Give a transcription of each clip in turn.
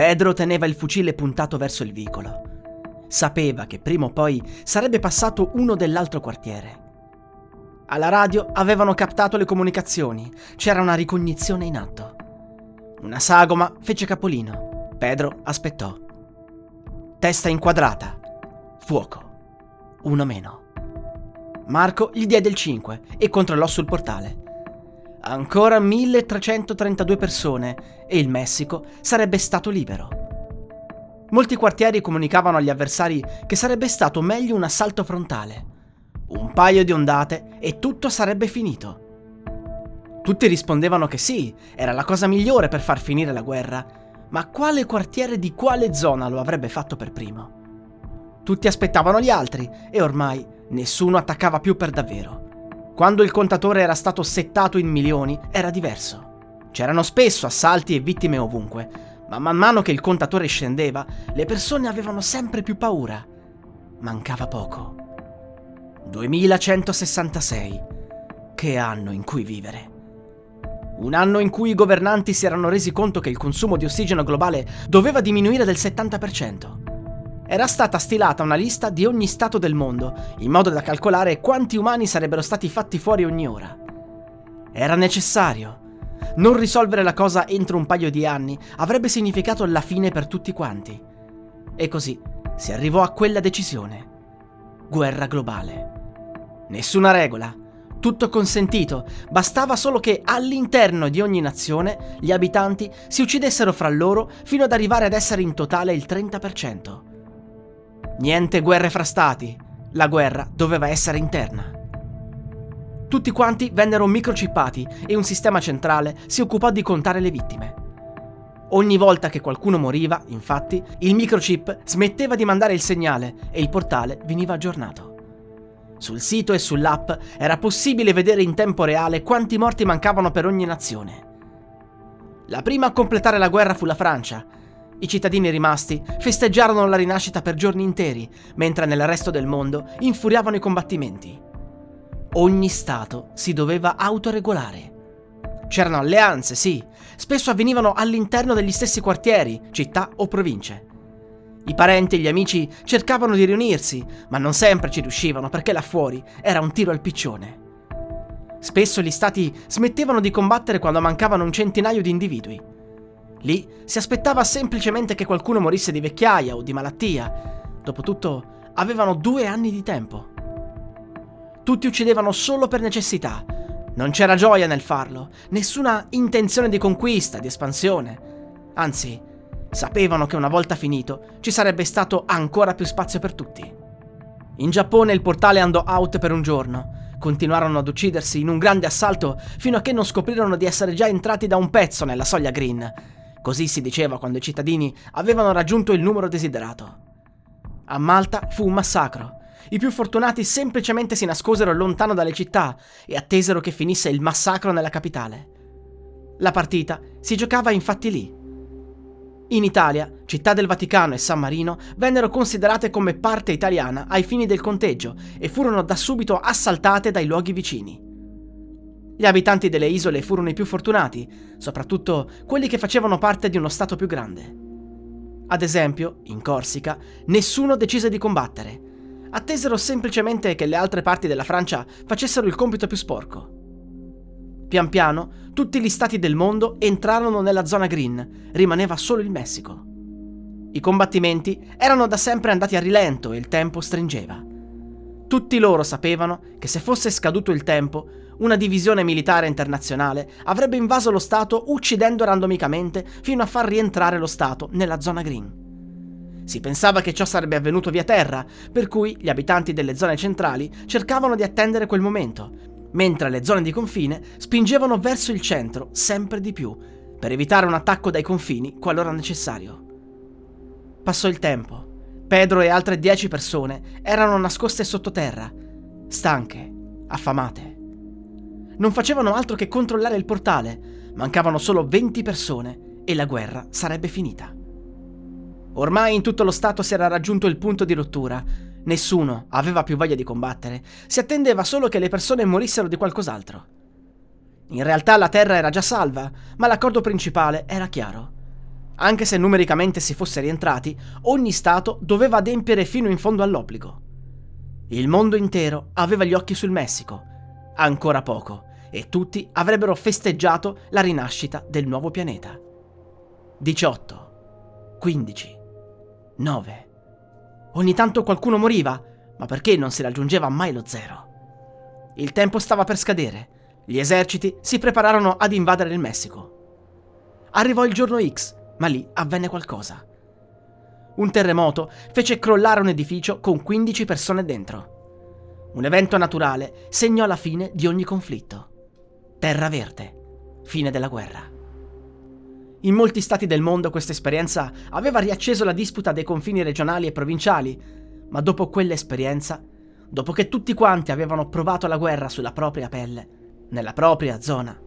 Pedro teneva il fucile puntato verso il vicolo. Sapeva che prima o poi sarebbe passato uno dell'altro quartiere. Alla radio avevano captato le comunicazioni, c'era una ricognizione in atto. Una sagoma fece capolino. Pedro aspettò. Testa inquadrata. Fuoco. Uno meno. Marco gli diede il 5 e controllò sul portale. Ancora 1332 persone e il Messico sarebbe stato libero. Molti quartieri comunicavano agli avversari che sarebbe stato meglio un assalto frontale. Un paio di ondate e tutto sarebbe finito. Tutti rispondevano che sì, era la cosa migliore per far finire la guerra, ma quale quartiere di quale zona lo avrebbe fatto per primo? Tutti aspettavano gli altri e ormai nessuno attaccava più per davvero. Quando il contatore era stato settato in milioni era diverso. C'erano spesso assalti e vittime ovunque, ma man mano che il contatore scendeva, le persone avevano sempre più paura. Mancava poco. 2166. Che anno in cui vivere. Un anno in cui i governanti si erano resi conto che il consumo di ossigeno globale doveva diminuire del 70%. Era stata stilata una lista di ogni stato del mondo, in modo da calcolare quanti umani sarebbero stati fatti fuori ogni ora. Era necessario. Non risolvere la cosa entro un paio di anni avrebbe significato la fine per tutti quanti. E così si arrivò a quella decisione. Guerra globale. Nessuna regola. Tutto consentito. Bastava solo che all'interno di ogni nazione gli abitanti si uccidessero fra loro fino ad arrivare ad essere in totale il 30%. Niente guerre fra stati. La guerra doveva essere interna. Tutti quanti vennero microchippati e un sistema centrale si occupò di contare le vittime. Ogni volta che qualcuno moriva, infatti, il microchip smetteva di mandare il segnale e il portale veniva aggiornato. Sul sito e sull'app era possibile vedere in tempo reale quanti morti mancavano per ogni nazione. La prima a completare la guerra fu la Francia. I cittadini rimasti festeggiarono la rinascita per giorni interi, mentre nel resto del mondo infuriavano i combattimenti. Ogni stato si doveva autoregolare. C'erano alleanze, sì, spesso avvenivano all'interno degli stessi quartieri, città o province. I parenti e gli amici cercavano di riunirsi, ma non sempre ci riuscivano perché là fuori era un tiro al piccione. Spesso gli stati smettevano di combattere quando mancavano un centinaio di individui. Lì si aspettava semplicemente che qualcuno morisse di vecchiaia o di malattia. Dopotutto avevano 2 anni di tempo. Tutti uccidevano solo per necessità. Non c'era gioia nel farlo, nessuna intenzione di conquista, di espansione. Anzi, sapevano che una volta finito ci sarebbe stato ancora più spazio per tutti. In Giappone il portale andò out per un giorno. Continuarono ad uccidersi in un grande assalto fino a che non scoprirono di essere già entrati da un pezzo nella soglia green. Così si diceva quando i cittadini avevano raggiunto il numero desiderato. A Malta fu un massacro. I più fortunati semplicemente si nascosero lontano dalle città e attesero che finisse il massacro nella capitale. La partita si giocava infatti lì. In Italia, Città del Vaticano e San Marino vennero considerate come parte italiana ai fini del conteggio e furono da subito assaltate dai luoghi vicini. Gli abitanti delle isole furono i più fortunati, soprattutto quelli che facevano parte di uno stato più grande. Ad esempio, in Corsica, nessuno decise di combattere. Attesero semplicemente che le altre parti della Francia facessero il compito più sporco. Pian piano, tutti gli stati del mondo entrarono nella zona green, rimaneva solo il Messico. I combattimenti erano da sempre andati a rilento e il tempo stringeva. Tutti loro sapevano che se fosse scaduto il tempo, una divisione militare internazionale avrebbe invaso lo Stato uccidendo randomicamente fino a far rientrare lo Stato nella zona green. Si pensava che ciò sarebbe avvenuto via terra, per cui gli abitanti delle zone centrali cercavano di attendere quel momento, mentre le zone di confine spingevano verso il centro sempre di più, per evitare un attacco dai confini qualora necessario. Passò il tempo. Pedro e altre 10 persone erano nascoste sottoterra, stanche, affamate. Non facevano altro che controllare il portale, mancavano solo 20 persone e la guerra sarebbe finita. Ormai in tutto lo Stato si era raggiunto il punto di rottura. Nessuno aveva più voglia di combattere, si attendeva solo che le persone morissero di qualcos'altro. In realtà la terra era già salva, ma l'accordo principale era chiaro. Anche se numericamente si fosse rientrati, ogni Stato doveva adempiere fino in fondo all'obbligo. Il mondo intero aveva gli occhi sul Messico. Ancora poco, e tutti avrebbero festeggiato la rinascita del nuovo pianeta. 18, 15, 9. Ogni tanto qualcuno moriva, ma perché non si raggiungeva mai lo zero? Il tempo stava per scadere. Gli eserciti si prepararono ad invadere il Messico. Arrivò il giorno X, ma lì avvenne qualcosa. Un terremoto fece crollare un edificio con 15 persone dentro. Un evento naturale segnò la fine di ogni conflitto. Terra Verde, fine della guerra. In molti stati del mondo questa esperienza aveva riacceso la disputa dei confini regionali e provinciali, ma dopo quell'esperienza, dopo che tutti quanti avevano provato la guerra sulla propria pelle, nella propria zona,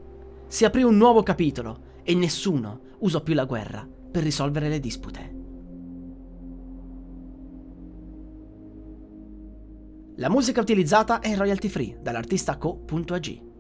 si aprì un nuovo capitolo e nessuno usò più la guerra per risolvere le dispute. La musica utilizzata è royalty free dall'artista co.ag.